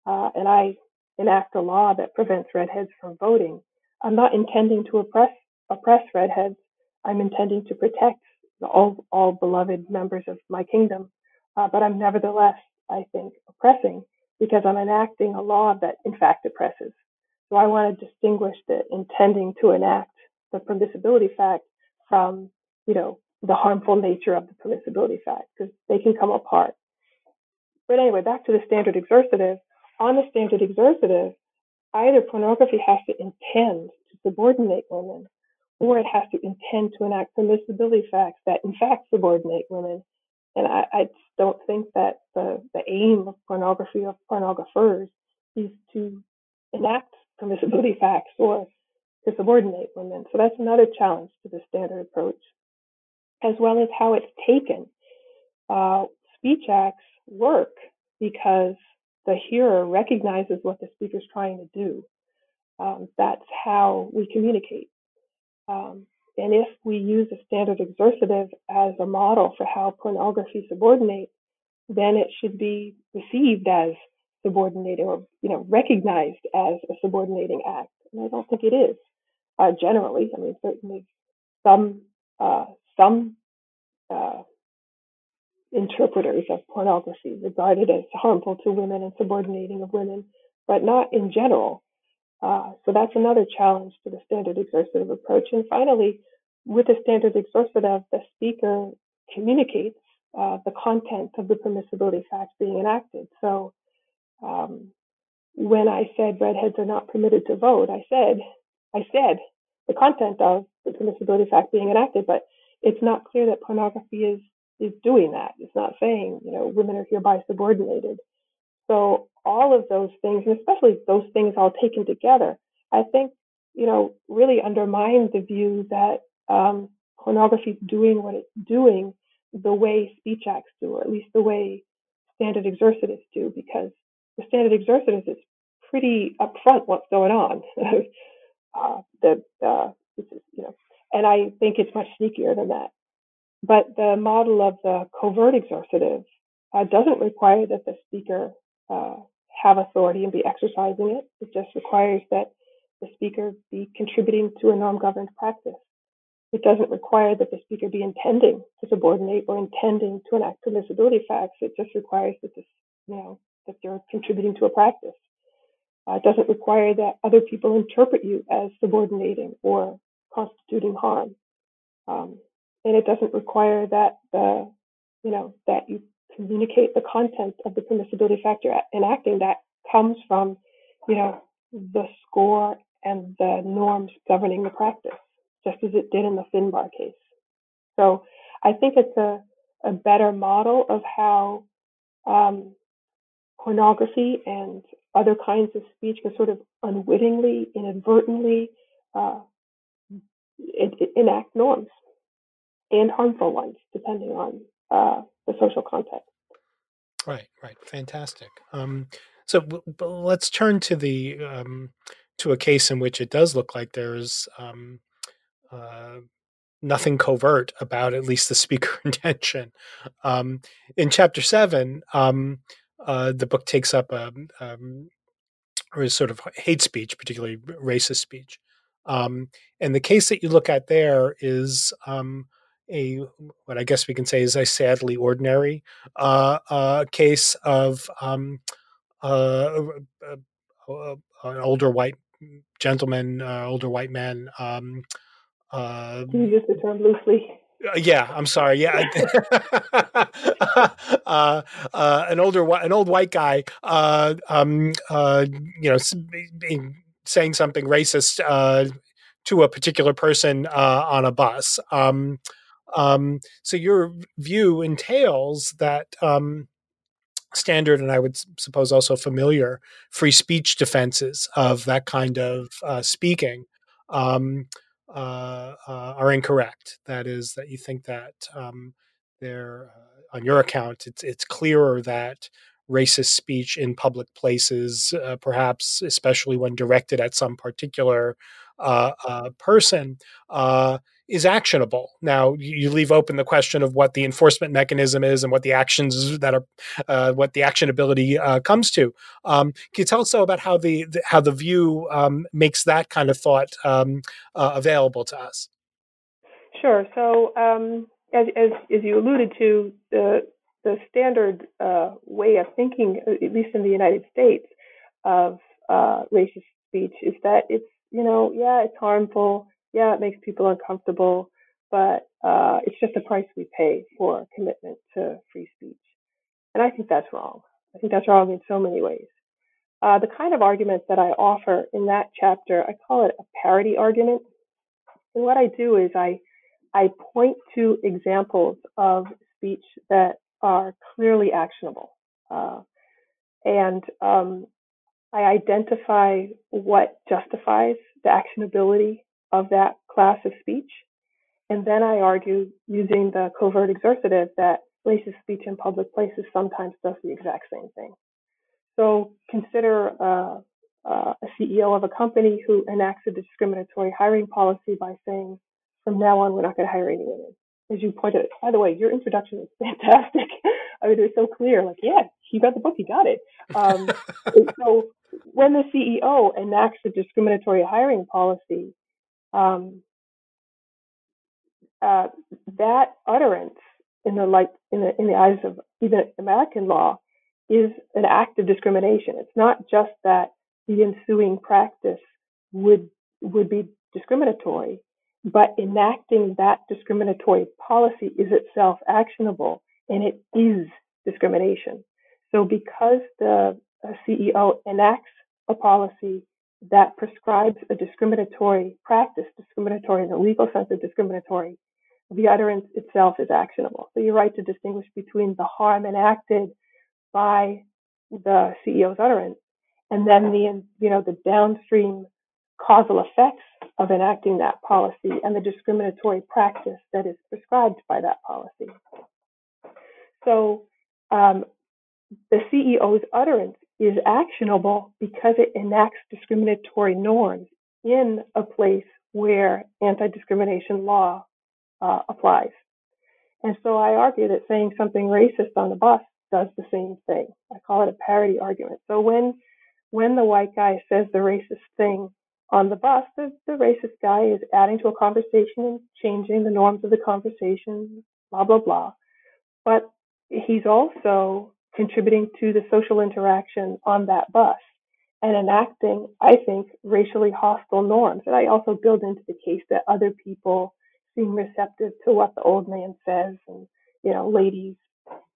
Uh, and I enact a law that prevents redheads from voting. I'm not intending to oppress oppress redheads. I'm intending to protect all all beloved members of my kingdom, uh, but I'm nevertheless, I think, oppressing, because I'm enacting a law that in fact oppresses. So I want to distinguish the intending to enact the permissibility fact from, you know, the harmful nature of the permissibility fact, because they can come apart. But anyway, back to the standard exercitive. On the standard exercitive, either pornography has to intend to subordinate women, or it has to intend to enact permissibility facts that in fact subordinate women. And I, I don't think that the, the aim of pornography or pornographers is to enact permissibility facts or to subordinate women. So that's another challenge to the standard approach, as well as how it's taken. Uh, speech acts work because the hearer recognizes what the speaker's trying to do. Um, that's how we communicate. Um, and if we use a standard exercitive as a model for how pornography subordinates, then it should be received as subordinating, or, you know, recognized as a subordinating act. And I don't think it is uh, generally. I mean, certainly some uh, some uh, interpreters of pornography regard it as harmful to women and subordinating of women, but not in general. Uh, so that's another challenge to the standard exercitive approach. And finally, with the standard exercitive, the speaker communicates uh, the content of the permissibility facts being enacted. So um, when I said redheads are not permitted to vote, I said, I said the content of the permissibility fact being enacted, but it's not clear that pornography is, is doing that. It's not saying, you know, women are hereby subordinated. So all of those things, and especially those things all taken together, I think you know, really undermines the view that um, pornography is doing what it's doing the way speech acts do, or at least the way standard exercitives do, because the standard exercitives is pretty upfront what's going on. uh, the, uh, you know, and I think it's much sneakier than that. But the model of the covert exercitive uh, doesn't require that the speaker uh, have authority and be exercising it. It just requires that the speaker be contributing to a norm-governed practice. It doesn't require that the speaker be intending to subordinate or intending to enact permissibility facts. It just requires that this, you know, that you're contributing to a practice. Uh, it doesn't require that other people interpret you as subordinating or constituting harm. Um, And it doesn't require that the, you know, that you communicate the content of the permissibility factor enacting that comes from, you know, the score and the norms governing the practice, just as it did in the Finbar case. So I think it's a, a better model of how um, pornography and other kinds of speech can sort of unwittingly, inadvertently uh, it, it enact norms. And harmful ones, depending on uh, the social context. Right, right, fantastic. Um, so w- w- let's turn to the um, to a case in which it does look like there's um, uh, nothing covert about at least the speaker intention. Um, in Chapter Seven, um, uh, the book takes up a, um, a sort of hate speech, particularly racist speech, um, and the case that you look at there is. Um, A what I guess we can say is a sadly ordinary uh, uh, case of um, uh, uh, uh, an older white gentleman, uh, older white man. Um, uh, Can you use the term loosely? Uh, yeah, I'm sorry. Yeah, uh, uh, an older, an old white guy. Uh, um, uh, you know, saying something racist uh, to a particular person uh, on a bus. Um, Um, so your view entails that um, standard, and I would suppose also familiar, free speech defenses of that kind of uh, speaking um, uh, uh, are incorrect. That is, that you think that um, there, uh, on your account, it's it's clearer that racist speech in public places, uh, perhaps especially when directed at some particular uh, uh, person, uh, is actionable. Now, you leave open the question of what the enforcement mechanism is and what the actions that are, uh, what the actionability uh, comes to. Um, can you tell us though about how the, the how the view um, makes that kind of thought um, uh, available to us? Sure. So, um, as, as as you alluded to, the the standard uh, way of thinking, at least in the United States, of uh, racist speech is that it's you know yeah it's harmful. Yeah, it makes people uncomfortable, but uh, it's just the price we pay for commitment to free speech. And I think that's wrong. I think that's wrong in so many ways. Uh, the kind of argument that I offer in that chapter, I call it a parody argument. And what I do is I, I point to examples of speech that are clearly actionable. Uh, and um, I identify what justifies the actionability of that class of speech. And then I argue using the covert exercitive that racist speech in public places sometimes does the exact same thing. So consider uh, uh, a C E O of a company who enacts a discriminatory hiring policy by saying, from now on, we're not going to hire any women. As you pointed out, by the way, your introduction is fantastic. I mean, it was so clear, like, yeah, he got the book, he got it. Um, so when the C E O enacts a discriminatory hiring policy, Um, uh, that utterance, in the light, in the in the eyes of even American law, is an act of discrimination. It's not just that the ensuing practice would would be discriminatory, but enacting that discriminatory policy is itself actionable, and it is discrimination. So, because the C E O enacts a policy that prescribes a discriminatory practice, discriminatory in the legal sense of discriminatory, the utterance itself is actionable. So you're right to distinguish between the harm enacted by the C E O's utterance and then the, you know, the downstream causal effects of enacting that policy and the discriminatory practice that is prescribed by that policy. So um, the C E O's utterance is actionable because it enacts discriminatory norms in a place where anti-discrimination law uh, applies. And so I argue that saying something racist on the bus does the same thing. I call it a parody argument. So when when the white guy says the racist thing on the bus, the, the racist guy is adding to a conversation and changing the norms of the conversation, blah, blah, blah. But he's also contributing to the social interaction on that bus and enacting, I think, racially hostile norms. And I also build into the case that other people seem receptive to what the old man says, and, you know, ladies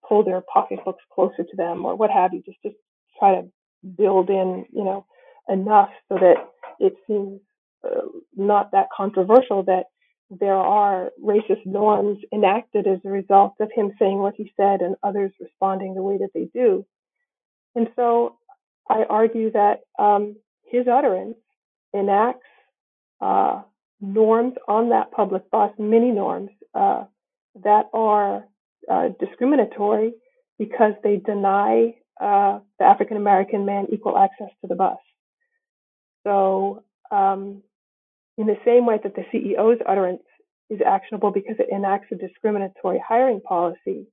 pull their pocketbooks closer to them or what have you, just, just try to build in, you know, enough so that it seems uh, not that controversial that there are racist norms enacted as a result of him saying what he said and others responding the way that they do. And so I argue that um, his utterance enacts uh, norms on that public bus, many norms uh, that are uh, discriminatory because they deny uh, the African-American man equal access to the bus. So um, in the same way that the C E O's utterance is actionable because it enacts a discriminatory hiring policy,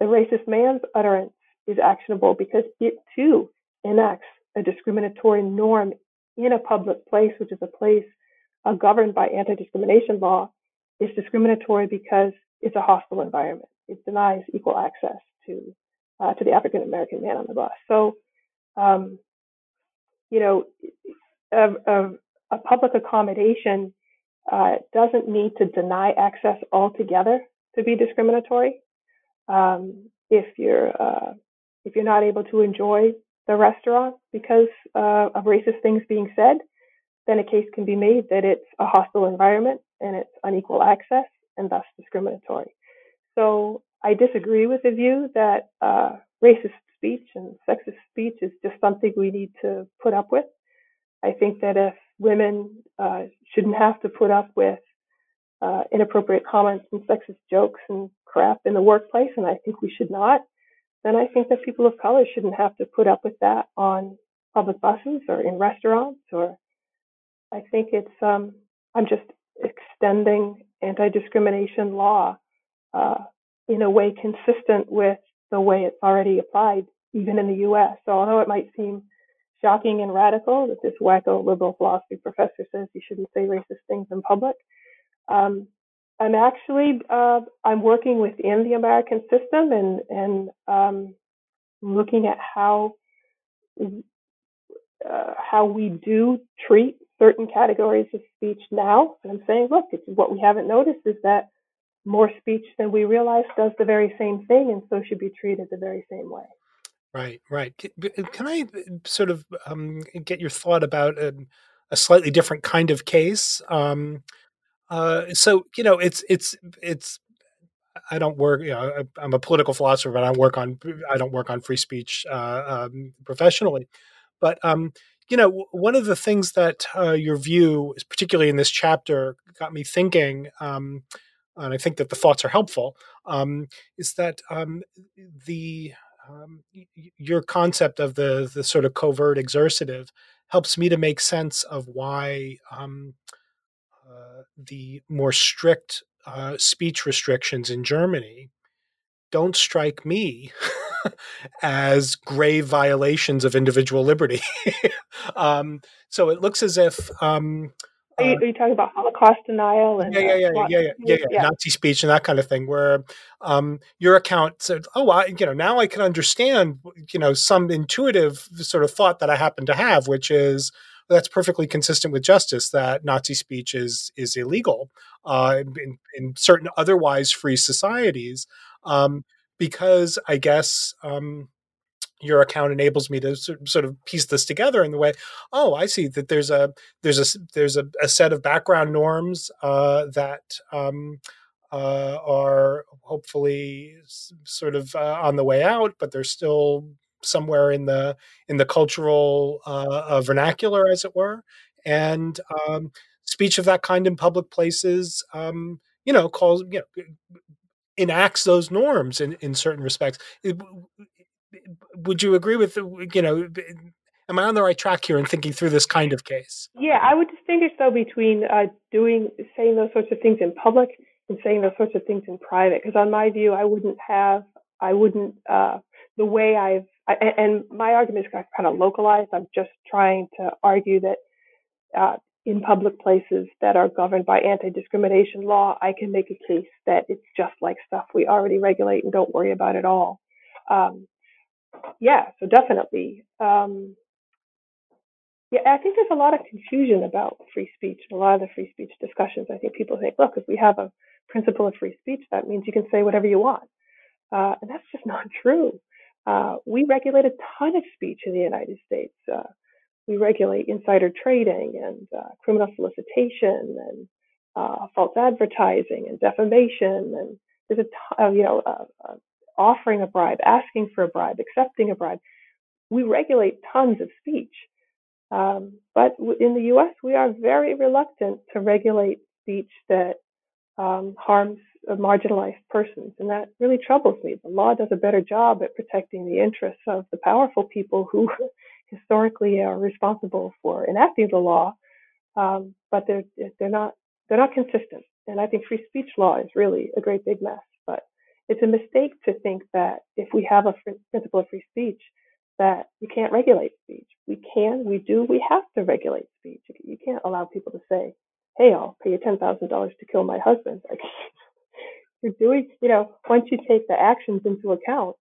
the racist man's utterance is actionable because it too enacts a discriminatory norm in a public place, which is a place uh, governed by anti-discrimination law. It's discriminatory because it's a hostile environment. It denies equal access to uh, to the African-American man on the bus. So, um, you know, a, a, a public accommodation uh, doesn't need to deny access altogether to be discriminatory. Um, if you're uh, if you're not able to enjoy the restaurant because uh, of racist things being said, then a case can be made that it's a hostile environment and it's unequal access and thus discriminatory. So I disagree with the view that uh, racist speech and sexist speech is just something we need to put up with. I think that if women uh, shouldn't have to put up with uh, inappropriate comments and sexist jokes and crap in the workplace, and I think we should not, then I think that people of color shouldn't have to put up with that on public buses or in restaurants. Or I think it's, um, I'm just extending anti-discrimination law uh, in a way consistent with the way it's already applied, even in the U S. So although it might seem shocking and radical that this wacko liberal philosophy professor says you shouldn't say racist things in public, um, I'm actually, uh, I'm working within the American system and, and um, looking at how, uh, how we do treat certain categories of speech now. And I'm saying, look, it's what we haven't noticed is that more speech than we realize does the very same thing and so should be treated the very same way. Right, right. Can I sort of um, get your thought about a, a slightly different kind of case? Um, uh, so, you know, it's, it's, it's, I don't work, you know, I, I'm a political philosopher, but I work on, I don't work on free speech uh, um, professionally. But, um, you know, one of the things that uh, your view, particularly in this chapter, got me thinking, um, and I think that the thoughts are helpful, um, is that um, the um, your concept of the the sort of covert exercitive helps me to make sense of why um, uh, the more strict uh, speech restrictions in Germany don't strike me as grave violations of individual liberty. um, so it looks as if... Um, Are you, are you talking about Holocaust denial and yeah, yeah, yeah, uh, yeah, yeah, yeah, yeah, yeah, Nazi speech and that kind of thing? Where um, your account said, "Oh, I, you know, now I can understand, you know, some intuitive sort of thought that I happen to have, which is well, that's perfectly consistent with justice that Nazi speech is is illegal uh, in, in certain otherwise free societies, um, because I guess." Um, Your account enables me to sort of piece this together in the way, oh, I see that there's a there's a there's a, a set of background norms uh, that um, uh, are hopefully sort of uh, on the way out, but they're still somewhere in the in the cultural uh, uh, vernacular, as it were. and um, speech of that kind in public places, um, you know, calls, you know, enacts those norms in, in certain respects. It, would you agree with, you know, am I on the right track here in thinking through this kind of case? Yeah, I would distinguish, though, between uh, doing, saying those sorts of things in public and saying those sorts of things in private. Because on my view, I wouldn't have, I wouldn't, uh, the way I've, I, and my argument is kind of localized. I'm just trying to argue that uh, in public places that are governed by anti-discrimination law, I can make a case that it's just like stuff we already regulate and don't worry about at all. Um, yeah, so definitely. Um, Yeah, I think there's a lot of confusion about free speech. A lot of the free speech discussions, I think people think, look, if we have a principle of free speech, that means you can say whatever you want. Uh, and that's just not true. Uh, we regulate a ton of speech in the United States. Uh, we regulate insider trading and uh, criminal solicitation and uh, false advertising and defamation. And there's a t- uh, you know, uh, uh, offering a bribe, asking for a bribe, accepting a bribe. We regulate tons of speech. Um, but w- in the U S, we are very reluctant to regulate speech that um, harms uh, marginalized persons. And that really troubles me. The law does a better job at protecting the interests of the powerful people who historically are responsible for enacting the law. Um, but they're, they're not, they're not consistent. And I think free speech law is really a great big mess. But it's a mistake to think that if we have a fr- principle of free speech, that you can't regulate speech. We can, we do, we have to regulate speech. You can't allow people to say, hey, I'll pay you ten thousand dollars to kill my husband. Like, you're doing, you know, once you take the actions into account,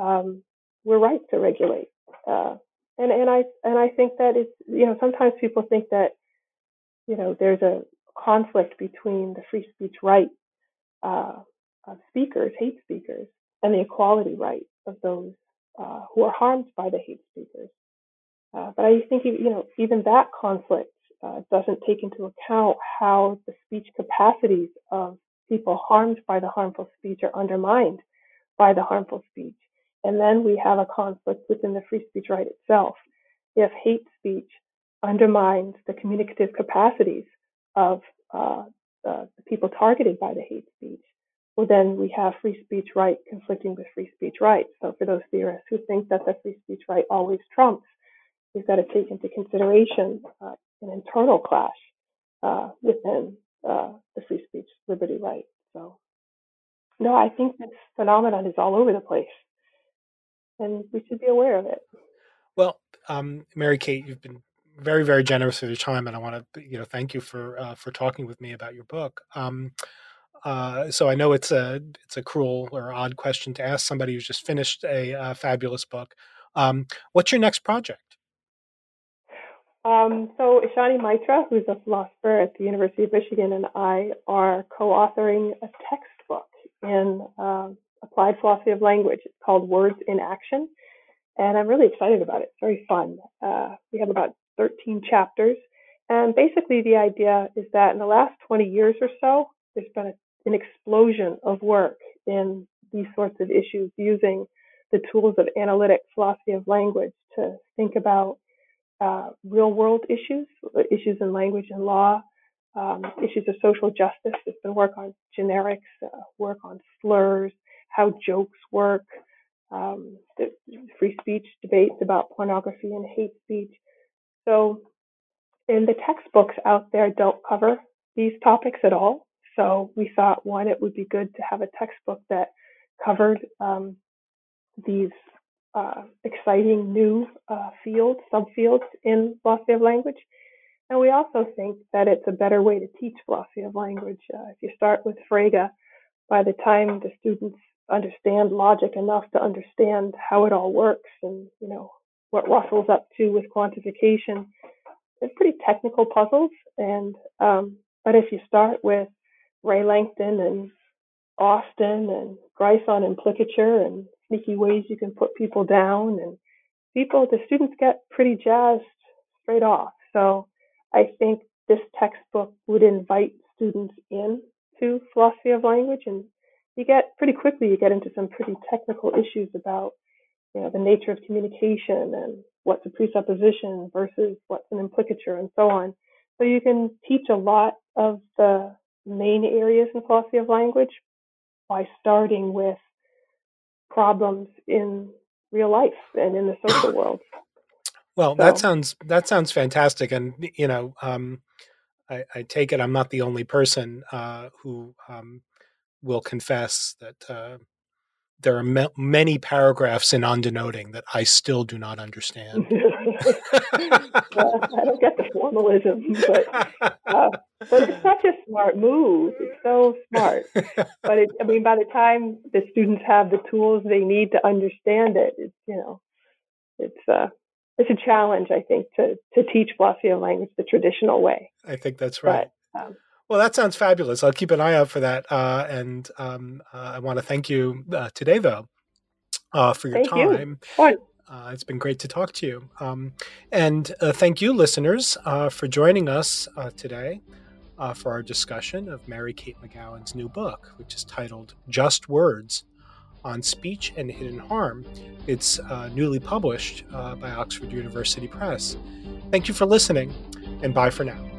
um, we're right to regulate. Uh, and, and I and I think that it's, you know, sometimes people think that, you know, there's a conflict between the free speech right uh, of speakers, hate speakers, and the equality right of those Uh, who are harmed by the hate speakers. Uh, but I think, you know, even that conflict uh, doesn't take into account how the speech capacities of people harmed by the harmful speech are undermined by the harmful speech. And then we have a conflict within the free speech right itself. If hate speech undermines the communicative capacities of uh, uh, the people targeted by the hate speech, well, then we have free speech right conflicting with free speech rights. So for those theorists who think that the free speech right always trumps, we've got to take into consideration uh, an internal clash uh, within uh, the free speech liberty right. So, no, I think this phenomenon is all over the place, and we should be aware of it. Well, um, Mary Kate, you've been very, very generous with your time, and I want to, you know, thank you for uh, for talking with me about your book. Um, Uh, so I know it's a it's a cruel or odd question to ask somebody who's just finished a, a fabulous book. Um, what's your next project? Um, so Ishani Maitra, who's a philosopher at the University of Michigan, and I are co-authoring a textbook in uh, applied philosophy of language. It's called Words in Action, and I'm really excited about it. It's very fun. Uh, we have about thirteen chapters, and basically the idea is that in the last twenty years or so, there's been a an explosion of work in these sorts of issues using the tools of analytic philosophy of language to think about uh, real world issues, issues in language and law, um, issues of social justice. There's been work on generics, uh, work on slurs, how jokes work, um, the free speech debates about pornography and hate speech. So, and the textbooks out there don't cover these topics at all. So we thought, one, it would be good to have a textbook that covered um, these uh, exciting new uh, fields, subfields in philosophy of language. And we also think that it's a better way to teach philosophy of language. Uh, if you start with Frege, by the time the students understand logic enough to understand how it all works and, you know, what Russell's up to with quantification, they're pretty technical puzzles. And um, but if you start with Ray Langton and Austin and Grison and Plicature and sneaky ways you can put people down, and people, the students get pretty jazzed straight off. So I think this textbook would invite students in to philosophy of language, and you get pretty quickly, you get into some pretty technical issues about, you know, the nature of communication and what's a presupposition versus what's an implicature, and so on. So you can teach a lot of the main areas in philosophy of language by starting with problems in real life and in the social world. Well, so. that sounds that sounds fantastic, and you know, um, I, I take it I'm not the only person uh, who um, will confess that uh, there are ma- many paragraphs in On Denoting that I still do not understand. Well, I don't get the formalism, but uh, but it's such a smart move. It's so smart. But it, I mean, by the time the students have the tools they need to understand it, it's you know, it's uh, it's a challenge, I think, to to teach philosophy of language the traditional way. I think that's right. But, um, well, that sounds fabulous. I'll keep an eye out for that. Uh, and um, uh, I want to thank you uh, today, though, uh, for your thank time. You. Uh, it's been great to talk to you. Um, and uh, thank you, listeners, uh, for joining us uh, today uh, for our discussion of Mary Kate McGowan's new book, which is titled Just Words: On Speech and Hidden Harm. It's uh, newly published uh, by Oxford University Press. Thank you for listening, and bye for now.